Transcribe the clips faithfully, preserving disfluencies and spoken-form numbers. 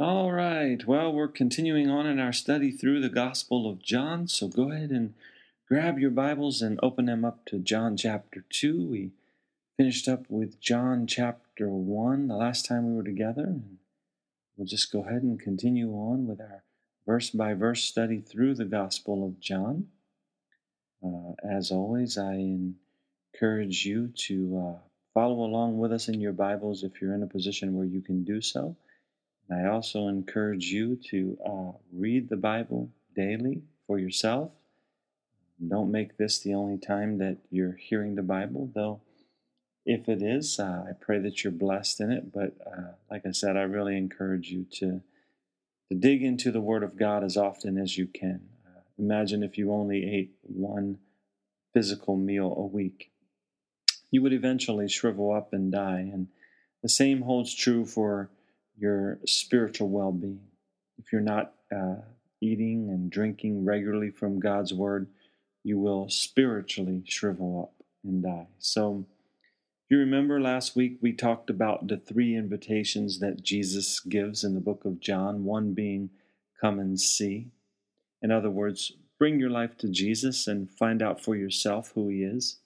All right, well, we're continuing on in our study through the Gospel of John, so go ahead and grab your Bibles and open them up to John chapter two. We finished up with John chapter one the last time we were together, and we'll just go ahead and continue on with our verse-by-verse study through the Gospel of John. Uh, as always, I encourage you to uh, follow along with us in your Bibles if you're in a position where you can do so. I also encourage you to uh, read the Bible daily for yourself. Don't make this the only time that you're hearing the Bible, though if it is, uh, I pray that you're blessed in it. But uh, like I said, I really encourage you to, to dig into the Word of God as often as you can. Uh, imagine if you only ate one physical meal a week. You would eventually shrivel up and die, and the same holds true for your spiritual well-being. If you're not uh, eating and drinking regularly from God's Word, you will spiritually shrivel up and die. So, if you remember last week, we talked about the three invitations that Jesus gives in the book of John, one being, come and see. In other words, bring your life to Jesus and find out for yourself who He is.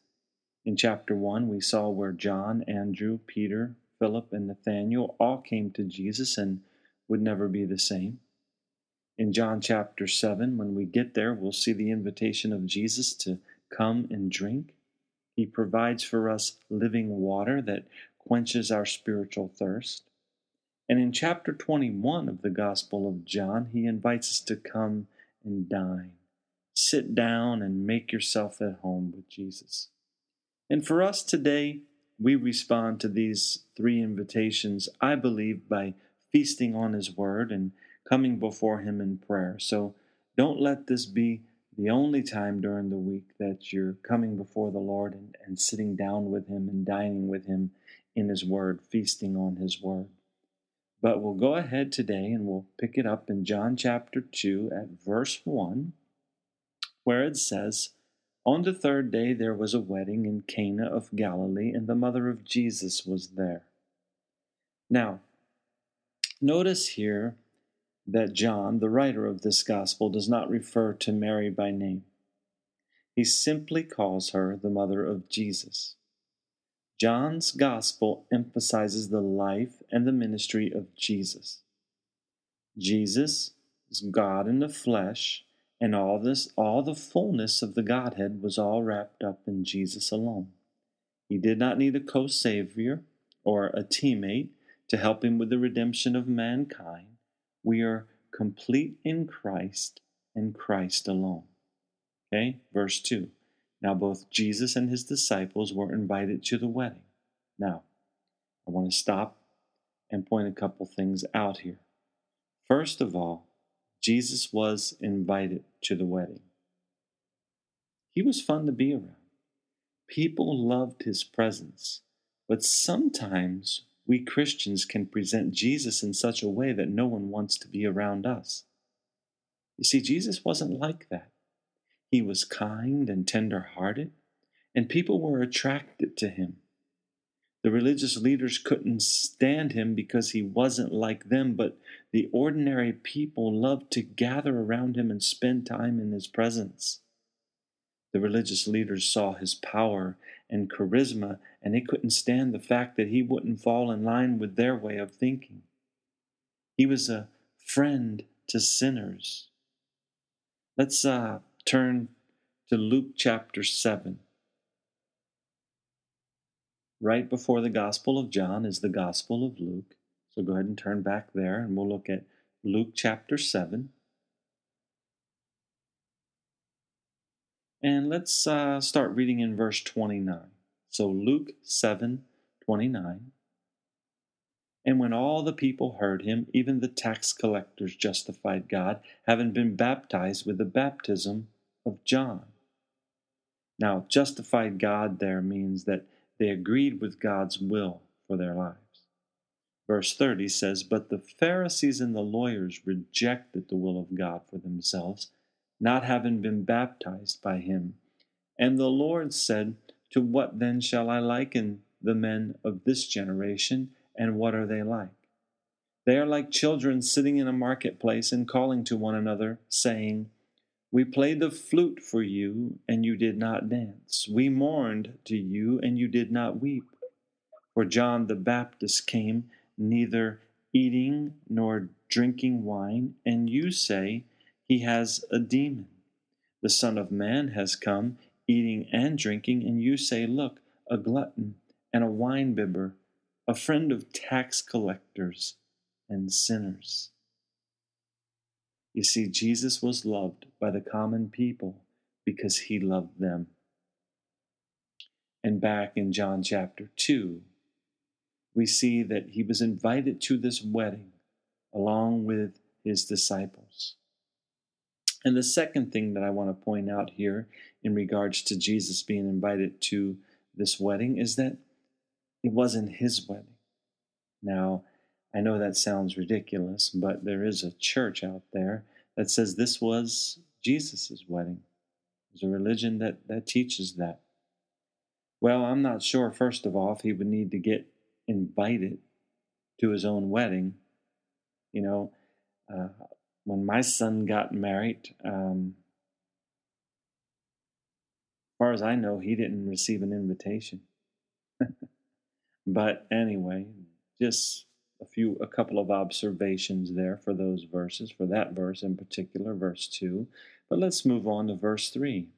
In chapter one, we saw where John, Andrew, Peter, Philip, and Nathanael all came to Jesus and would never be the same. In John chapter seven, when we get there, we'll see the invitation of Jesus to come and drink. He provides for us living water that quenches our spiritual thirst. And in chapter twenty-one of the Gospel of John, he invites us to come and dine. Sit down and make yourself at home with Jesus. And for us today, we respond to these three invitations, I believe, by feasting on His Word and coming before Him in prayer. So don't let this be the only time during the week that you're coming before the Lord and, and sitting down with Him and dining with Him in His Word, feasting on His Word. But we'll go ahead today and we'll pick it up in John chapter two at verse one, where it says, on the third day there was a wedding in Cana of Galilee, and the mother of Jesus was there. Now, notice here that John, the writer of this gospel, does not refer to Mary by name. He simply calls her the mother of Jesus. John's gospel emphasizes the life and the ministry of Jesus. Jesus is God in the flesh, and all this, all the fullness of the Godhead was all wrapped up in Jesus alone. He did not need a co-savior or a teammate to help him with the redemption of mankind. We are complete in Christ and Christ alone. Okay, verse two. Now both Jesus and his disciples were invited to the wedding. Now, I want to stop and point a couple things out here. First of all, Jesus was invited to the wedding. He was fun to be around. People loved his presence. But sometimes we Christians can present Jesus in such a way that no one wants to be around us. You see, Jesus wasn't like that. He was kind and tender-hearted, and people were attracted to him. The religious leaders couldn't stand him because he wasn't like them, but the ordinary people loved to gather around him and spend time in his presence. The religious leaders saw his power and charisma, and they couldn't stand the fact that he wouldn't fall in line with their way of thinking. He was a friend to sinners. Let's uh, turn to Luke chapter seven. Right before the Gospel of John is the Gospel of Luke. So go ahead and turn back there, and we'll look at Luke chapter seven. And let's uh, start reading in verse twenty-nine. So Luke seven twenty-nine. And when all the people heard him, even the tax collectors justified God, having been baptized with the baptism of John. Now, justified God there means that they agreed with God's will for their lives. Verse thirty says, but the Pharisees and the lawyers rejected the will of God for themselves, not having been baptized by him. And the Lord said, to what then shall I liken the men of this generation, and what are they like? They are like children sitting in a marketplace and calling to one another, saying, We played the flute for you, and you did not dance. We mourned to you, and you did not weep. For John the Baptist came, neither eating nor drinking wine, and you say, He has a demon. The Son of Man has come, eating and drinking, and you say, Look, a glutton and a wine-bibber, a friend of tax collectors and sinners. You see, Jesus was loved by the common people because he loved them. And back in John chapter two, we see that he was invited to this wedding along with his disciples. And the second thing that I want to point out here in regards to Jesus being invited to this wedding is that it wasn't his wedding. Now, I know that sounds ridiculous, but there is a church out there that says this was Jesus' wedding. There's a religion that, that teaches that. Well, I'm not sure, first of all, if he would need to get invited to his own wedding. You know, uh, when my son got married, um, as far as I know, he didn't receive an invitation. But anyway, just... A few, a couple of observations there for those verses, for that verse in particular, verse two. But let's move on to verse three.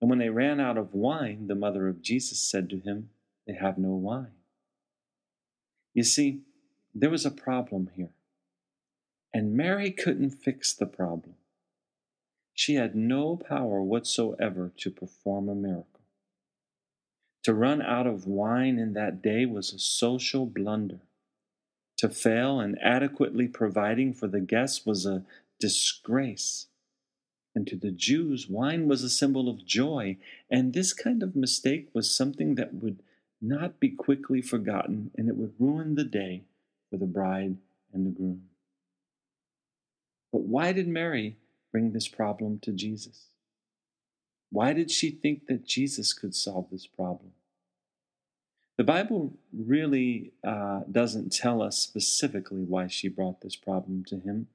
And when they ran out of wine, the mother of Jesus said to him, They have no wine. You see, there was a problem here. And Mary couldn't fix the problem. She had no power whatsoever to perform a miracle. To run out of wine in that day was a social blunder. To fail in adequately providing for the guests was a disgrace. And to the Jews, wine was a symbol of joy, and this kind of mistake was something that would not be quickly forgotten, and it would ruin the day for the bride and the groom. But why did Mary bring this problem to Jesus? Why did she think that Jesus could solve this problem? The Bible really uh, doesn't tell us specifically why she brought this problem to him,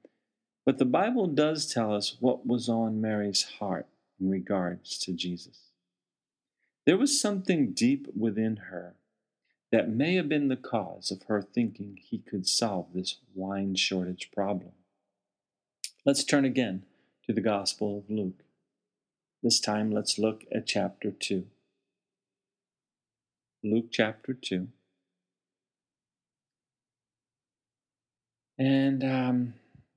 but the Bible does tell us what was on Mary's heart in regards to Jesus. There was something deep within her that may have been the cause of her thinking he could solve this wine shortage problem. Let's turn again to the Gospel of Luke. This time, let's look at chapter two. Luke chapter two. And um,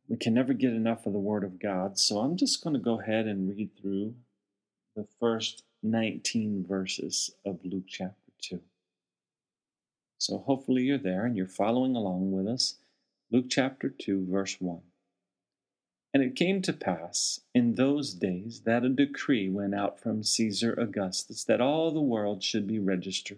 we can never get enough of the Word of God, so I'm just going to go ahead and read through the first nineteen verses of Luke chapter two. So hopefully you're there and you're following along with us. Luke chapter two, verse one. And it came to pass in those days that a decree went out from Caesar Augustus that all the world should be registered.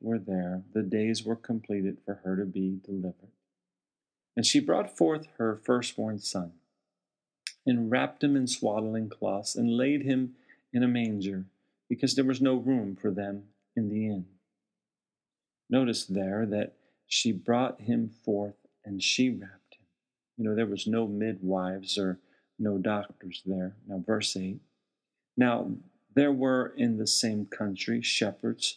were there, the days were completed for her to be delivered. And she brought forth her firstborn son, and wrapped him in swaddling cloths, and laid him in a manger, because there was no room for them in the inn. Notice there that she brought him forth, and she wrapped him. You know, there was no midwives or no doctors there. Now, verse eight. Now, there were in the same country shepherds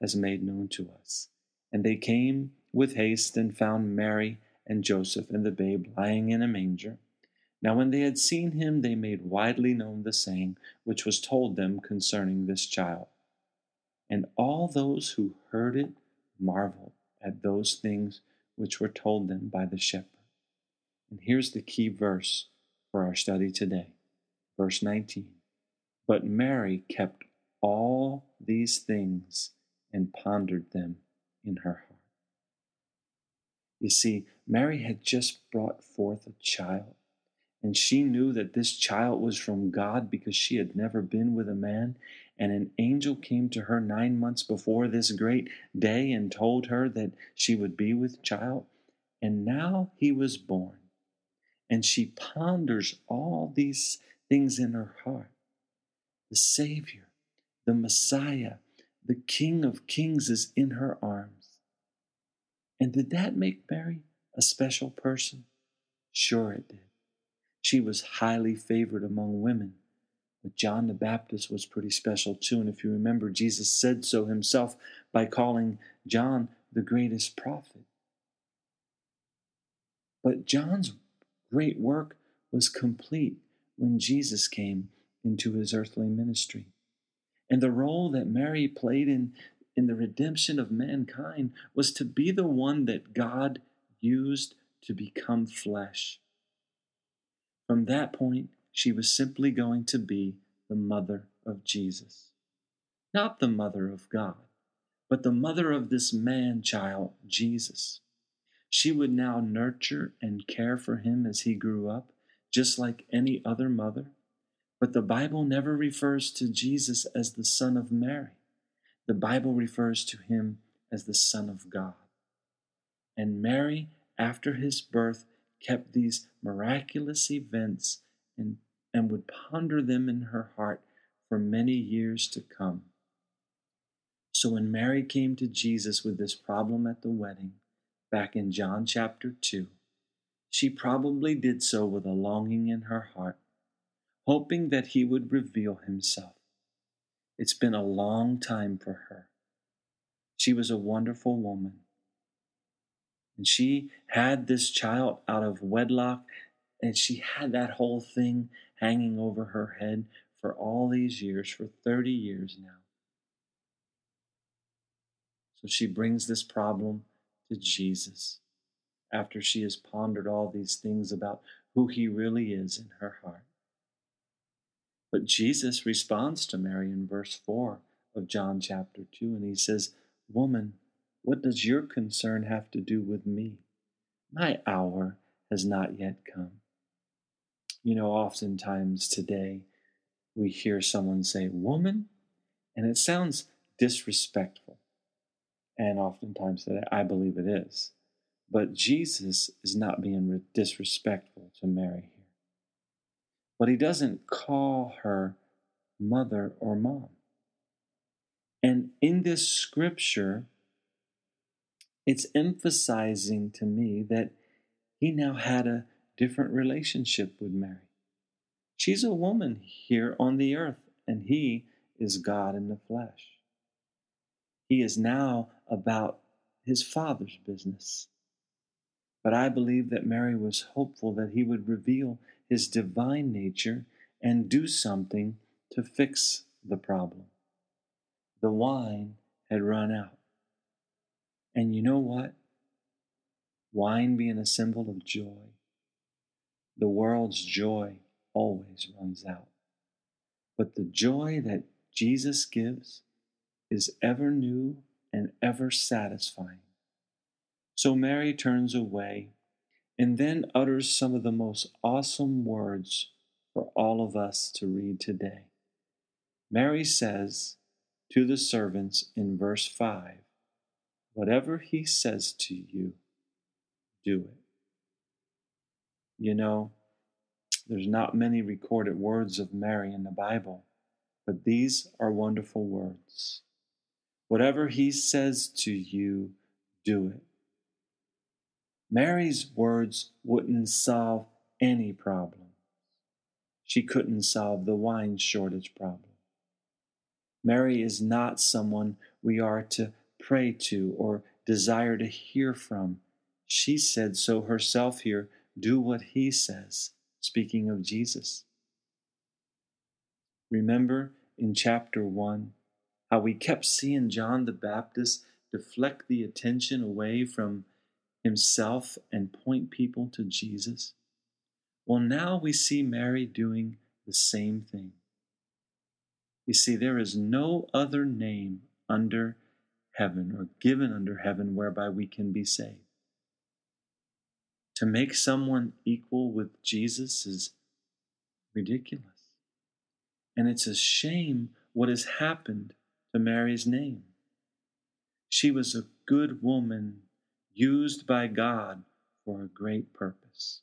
has made known to us. And they came with haste and found Mary and Joseph and the babe lying in a manger. Now when they had seen him, they made widely known the saying which was told them concerning this child. And all those who heard it marveled at those things which were told them by the shepherd. And here's the key verse for our study today, verse nineteen. But Mary kept all these things and pondered them in her heart. You see, Mary had just brought forth a child, and she knew that this child was from God because she had never been with a man, and an angel came to her nine months before this great day and told her that she would be with child, and now he was born. And she ponders all these things in her heart. The Savior, the Messiah, the King of Kings is in her arms. And did that make Mary a special person? Sure it did. She was highly favored among women. But John the Baptist was pretty special too. And if you remember, Jesus said so himself by calling John the greatest prophet. But John's great work was complete when Jesus came into his earthly ministry. And the role that Mary played in, in the redemption of mankind was to be the one that God used to become flesh. From that point, she was simply going to be the mother of Jesus. Not the mother of God, but the mother of this man-child, Jesus. She would now nurture and care for him as he grew up, just like any other mother. But the Bible never refers to Jesus as the Son of Mary. The Bible refers to him as the Son of God. And Mary, after his birth, kept these miraculous events and, and would ponder them in her heart for many years to come. So when Mary came to Jesus with this problem at the wedding, back in John chapter two, she probably did so with a longing in her heart, hoping that he would reveal himself. It's been a long time for her. She was a wonderful woman. And she had this child out of wedlock, and she had that whole thing hanging over her head for all these years, for thirty years now. So she brings this problem to Jesus after she has pondered all these things about who he really is in her heart. But Jesus responds to Mary in verse four of John chapter two, and he says, Woman, what does your concern have to do with me? My hour has not yet come. You know, oftentimes today we hear someone say, Woman, and it sounds disrespectful. And oftentimes today, I believe it is. But Jesus is not being disrespectful to Mary here. But he doesn't call her mother or mom. And in this scripture, it's emphasizing to me that he now had a different relationship with Mary. She's a woman here on the earth, and he is God in the flesh. He is now about his Father's business. But I believe that Mary was hopeful that he would reveal his divine nature and do something to fix the problem. The wine had run out. And you know what? Wine being a symbol of joy, the world's joy always runs out. But the joy that Jesus gives is ever new and ever satisfying. So Mary turns away and then utters some of the most awesome words for all of us to read today. Mary says to the servants in verse five, Whatever he says to you, do it. You know, there's not many recorded words of Mary in the Bible, but these are wonderful words. Whatever he says to you, do it. Mary's words wouldn't solve any problem. She couldn't solve the wine shortage problem. Mary is not someone we are to pray to or desire to hear from. She said so herself here, do what he says, speaking of Jesus. Remember in chapter one, how we kept seeing John the Baptist deflect the attention away from himself and point people to Jesus? Well, now we see Mary doing the same thing. You see, there is no other name under heaven or given under heaven whereby we can be saved. To make someone equal with Jesus is ridiculous. And it's a shame what has happened to Mary's name. She was a good woman used by God for a great purpose.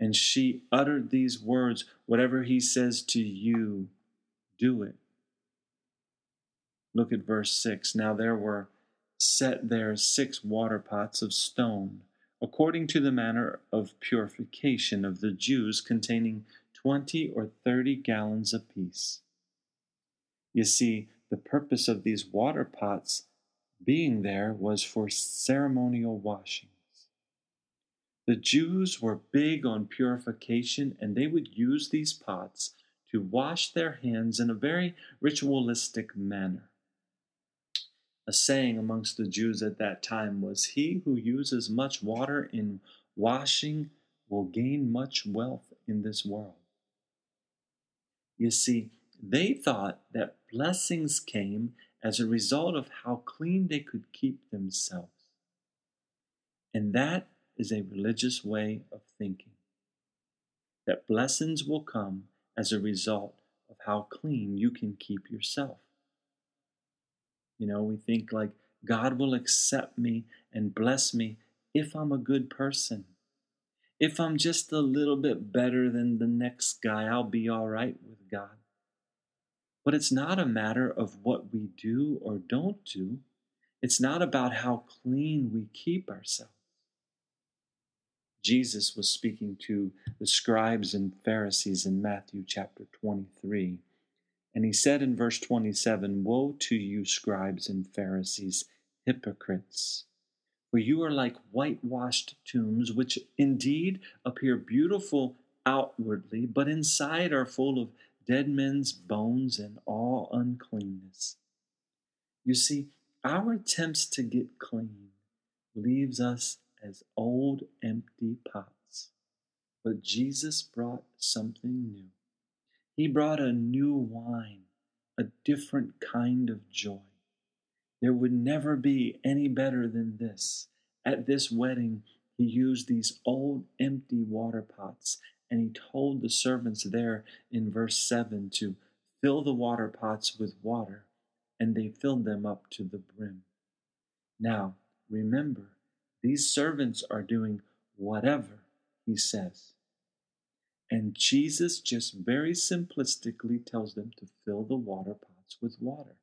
And she uttered these words, whatever he says to you, do it. Look at verse six. Now there were set there six water pots of stone, according to the manner of purification of the Jews, containing twenty or thirty gallons apiece. You see, the purpose of these water pots being there was for ceremonial washings. The Jews were big on purification, and they would use these pots to wash their hands in a very ritualistic manner. A saying amongst the Jews at that time was, he who uses much water in washing will gain much wealth in this world. You see, they thought that blessings came as a result of how clean they could keep themselves. And that is a religious way of thinking, that blessings will come as a result of how clean you can keep yourself. You know, we think like, God will accept me and bless me if I'm a good person. If I'm just a little bit better than the next guy, I'll be all right with God. But it's not a matter of what we do or don't do. It's not about how clean we keep ourselves. Jesus was speaking to the scribes and Pharisees in Matthew chapter twenty-three. And he said in verse twenty-seven, woe to you, scribes and Pharisees, hypocrites! For you are like whitewashed tombs, which indeed appear beautiful outwardly, but inside are full of dead men's bones and all uncleanness. You see, our attempts to get clean leaves us as old, empty pots. But Jesus brought something new. He brought a new wine, a different kind of joy. There would never be any better than this. At this wedding, he used these old, empty water pots, and he told the servants there in verse seven to fill the water pots with water, and they filled them up to the brim. Now, remember, these servants are doing whatever he says. And Jesus just very simplistically tells them to fill the water pots with water.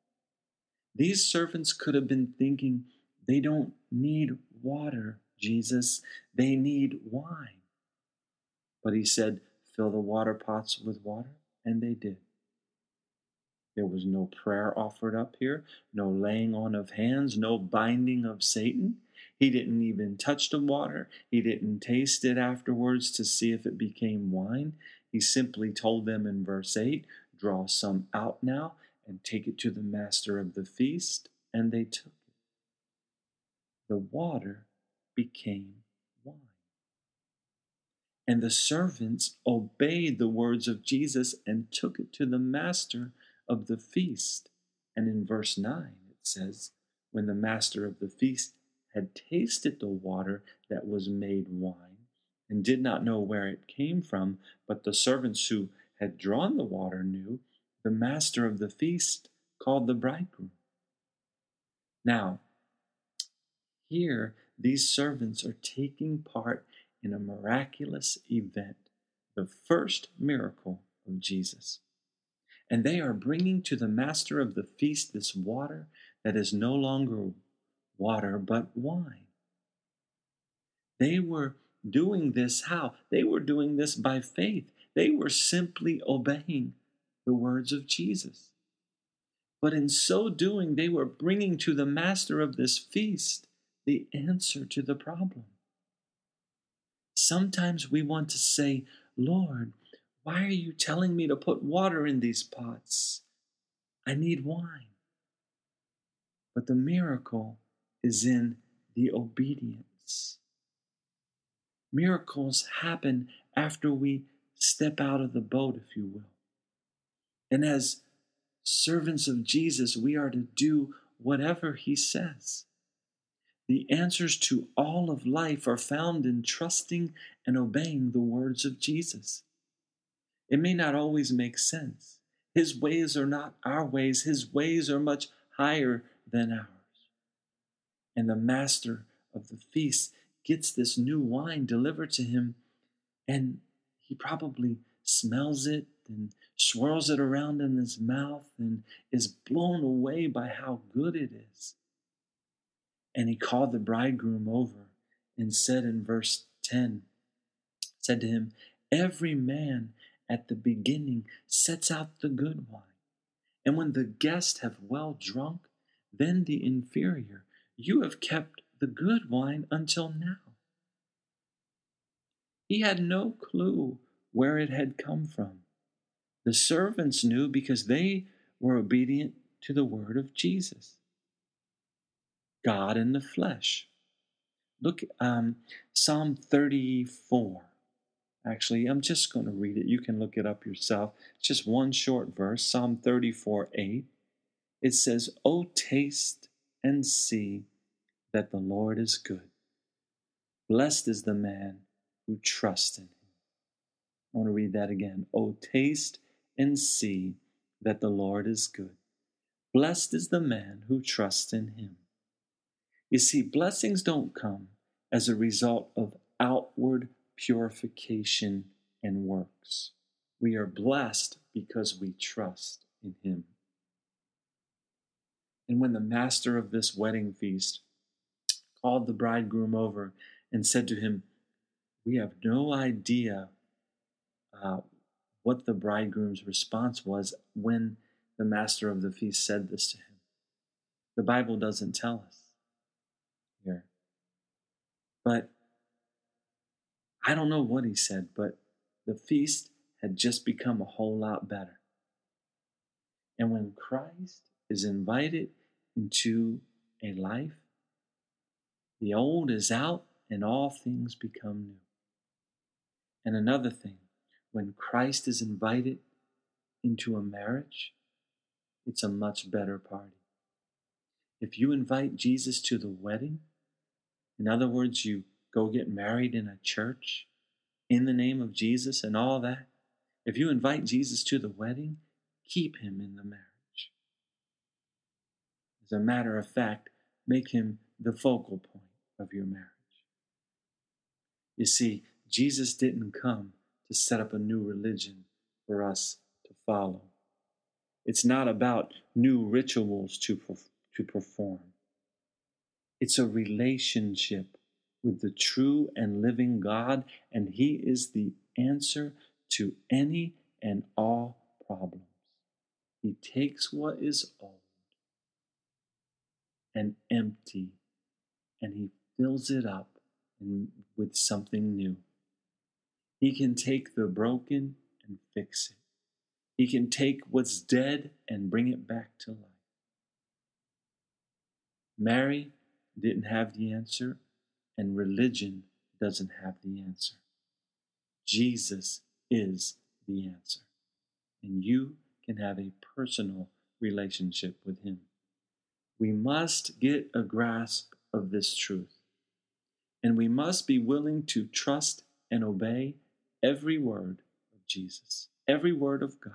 These servants could have been thinking, they don't need water, Jesus. They need wine. But he said, fill the water pots with water, and they did. There was no prayer offered up here, no laying on of hands, no binding of Satan. He didn't even touch the water. He didn't taste it afterwards to see if it became wine. He simply told them in verse eight, draw some out now and take it to the master of the feast, and they took it. The water became wine. And the servants obeyed the words of Jesus and took it to the master of the feast. And in verse nine it says, when the master of the feast had tasted the water that was made wine and did not know where it came from, but the servants who had drawn the water knew, the master of the feast called the bridegroom. Now, here these servants are taking part in a miraculous event, the first miracle of Jesus. And they are bringing to the master of the feast this water that is no longer water, but wine. They were doing this how? They were doing this by faith. They were simply obeying the words of Jesus. But in so doing, they were bringing to the master of this feast the answer to the problem. Sometimes we want to say, Lord, why are you telling me to put water in these pots? I need wine. But the miracle is in the obedience. Miracles happen after we step out of the boat, if you will. And as servants of Jesus, we are to do whatever he says. The answers to all of life are found in trusting and obeying the words of Jesus. It may not always make sense. His ways are not our ways. His ways are much higher than ours. And the master of the feast gets this new wine delivered to him, and he probably smells it and swirls it around in his mouth and is blown away by how good it is. And he called the bridegroom over and said in verse ten, said to him, every man at the beginning sets out the good wine. And when the guests have well drunk, then the inferior, you have kept the good wine until now. He had no clue where it had come from. The servants knew because they were obedient to the word of Jesus. God in the flesh. Look, um, Psalm thirty-four. Actually, I'm just going to read it. You can look it up yourself. It's just one short verse, Psalm thirty-four, eight. It says, O taste and see that the Lord is good. Blessed is the man who trusts in him. I want to read that again. O taste and see that the Lord is good. Blessed is the man who trusts in him. You see, blessings don't come as a result of outward purification and works. We are blessed because we trust in him. And when the master of this wedding feast called the bridegroom over and said to him, we have no idea uh, what the bridegroom's response was when the master of the feast said this to him. The Bible doesn't tell us here. But I don't know what he said, but the feast had just become a whole lot better. And when Christ is invited into a life, the old is out and all things become new. And another thing, when Christ is invited into a marriage, it's a much better party. If you invite Jesus to the wedding, in other words, you go get married in a church in the name of Jesus and all that. If you invite Jesus to the wedding, keep him in the marriage. As a matter of fact, make him the focal point of your marriage. You see, Jesus didn't come to set up a new religion for us to follow. It's not about new rituals to, to perform. It's a relationship with the true and living God, and he is the answer to any and all problems. He takes what is old and empty, and he fills it up in, with something new. He can take the broken and fix it. He can take what's dead and bring it back to life. Mary didn't have the answer, and religion doesn't have the answer. Jesus is the answer. And you can have a personal relationship with him. We must get a grasp of this truth. And we must be willing to trust and obey every word of Jesus, every word of God.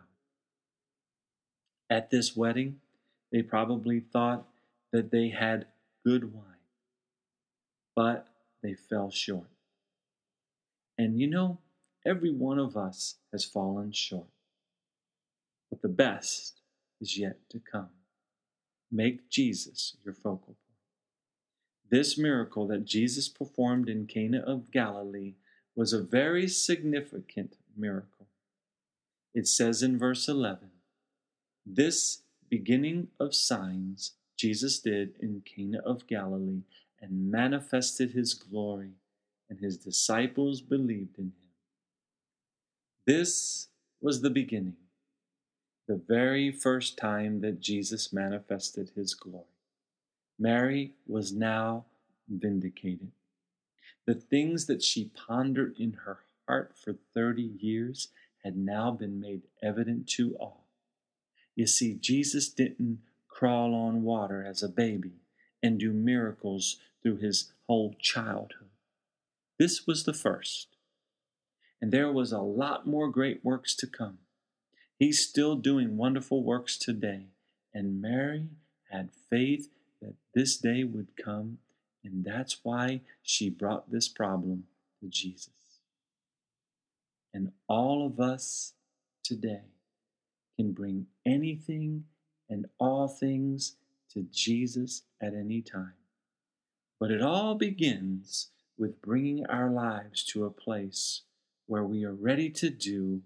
At this wedding, they probably thought that they had good wine, but they fell short. And you know, every one of us has fallen short. But the best is yet to come. Make Jesus your focal point. This miracle that Jesus performed in Cana of Galilee was a very significant miracle. It says in verse eleven, "This beginning of signs Jesus did in Cana of Galilee and manifested his glory, and his disciples believed in him." This was the beginning, the very first time that Jesus manifested his glory. Mary was now vindicated. The things that she pondered in her heart for thirty years had now been made evident to all. You see, Jesus didn't crawl on water as a baby and do miracles through his whole childhood. This was the first, and there was a lot more great works to come. He's still doing wonderful works today, and Mary had faith that this day would come, and that's why she brought this problem to Jesus. And all of us today can bring anything and all things to Jesus at any time. But it all begins with bringing our lives to a place where we are ready to do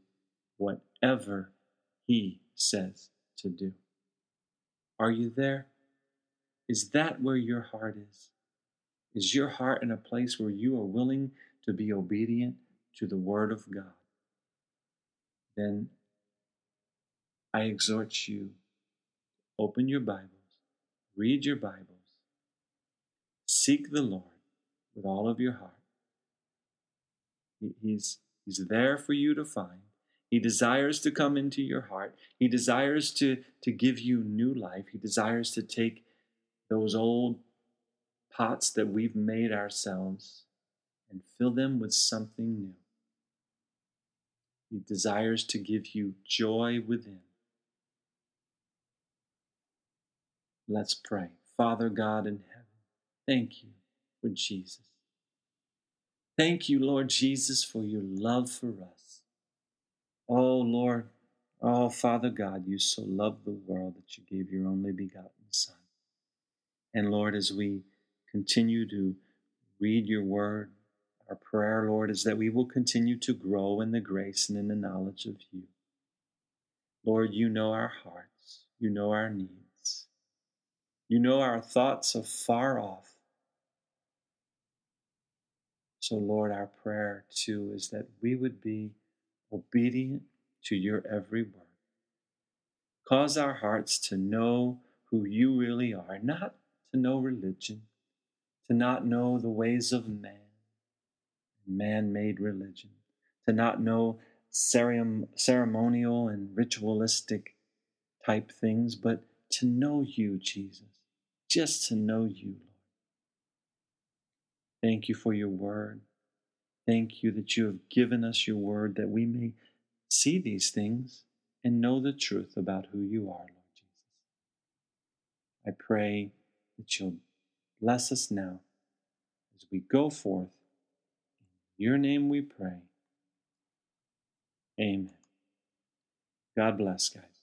whatever he says to do. Are you there? Is that where your heart is? Is your heart in a place where you are willing to be obedient to the Word of God? Then I exhort you, open your Bibles, read your Bibles, seek the Lord with all of your heart. He's, he's there for you to find. He desires to come into your heart. He desires to, to give you new life. He desires to take those old pots that we've made ourselves and fill them with something new. He desires to give you joy within. Let's pray. Father God in heaven, thank you for Jesus. Thank you, Lord Jesus, for your love for us. Oh, Lord, oh, Father God, you so loved the world that you gave your only begotten Son. And Lord, as we continue to read your word, our prayer, Lord, is that we will continue to grow in the grace and in the knowledge of you. Lord, you know our hearts. You know our needs. You know our thoughts of far off. So, Lord, our prayer, too, is that we would be obedient to your every word. Cause our hearts to know who you really are, not to know religion, to not know the ways of man, man-made religion, to not know ceremonial and ritualistic type things, but to know you, Jesus, just to know you, Lord. Thank you for your word. Thank you that you have given us your word that we may see these things and know the truth about who you are, Lord Jesus. I pray that you'll bless us now as we go forth. In your name we pray. Amen. God bless, guys.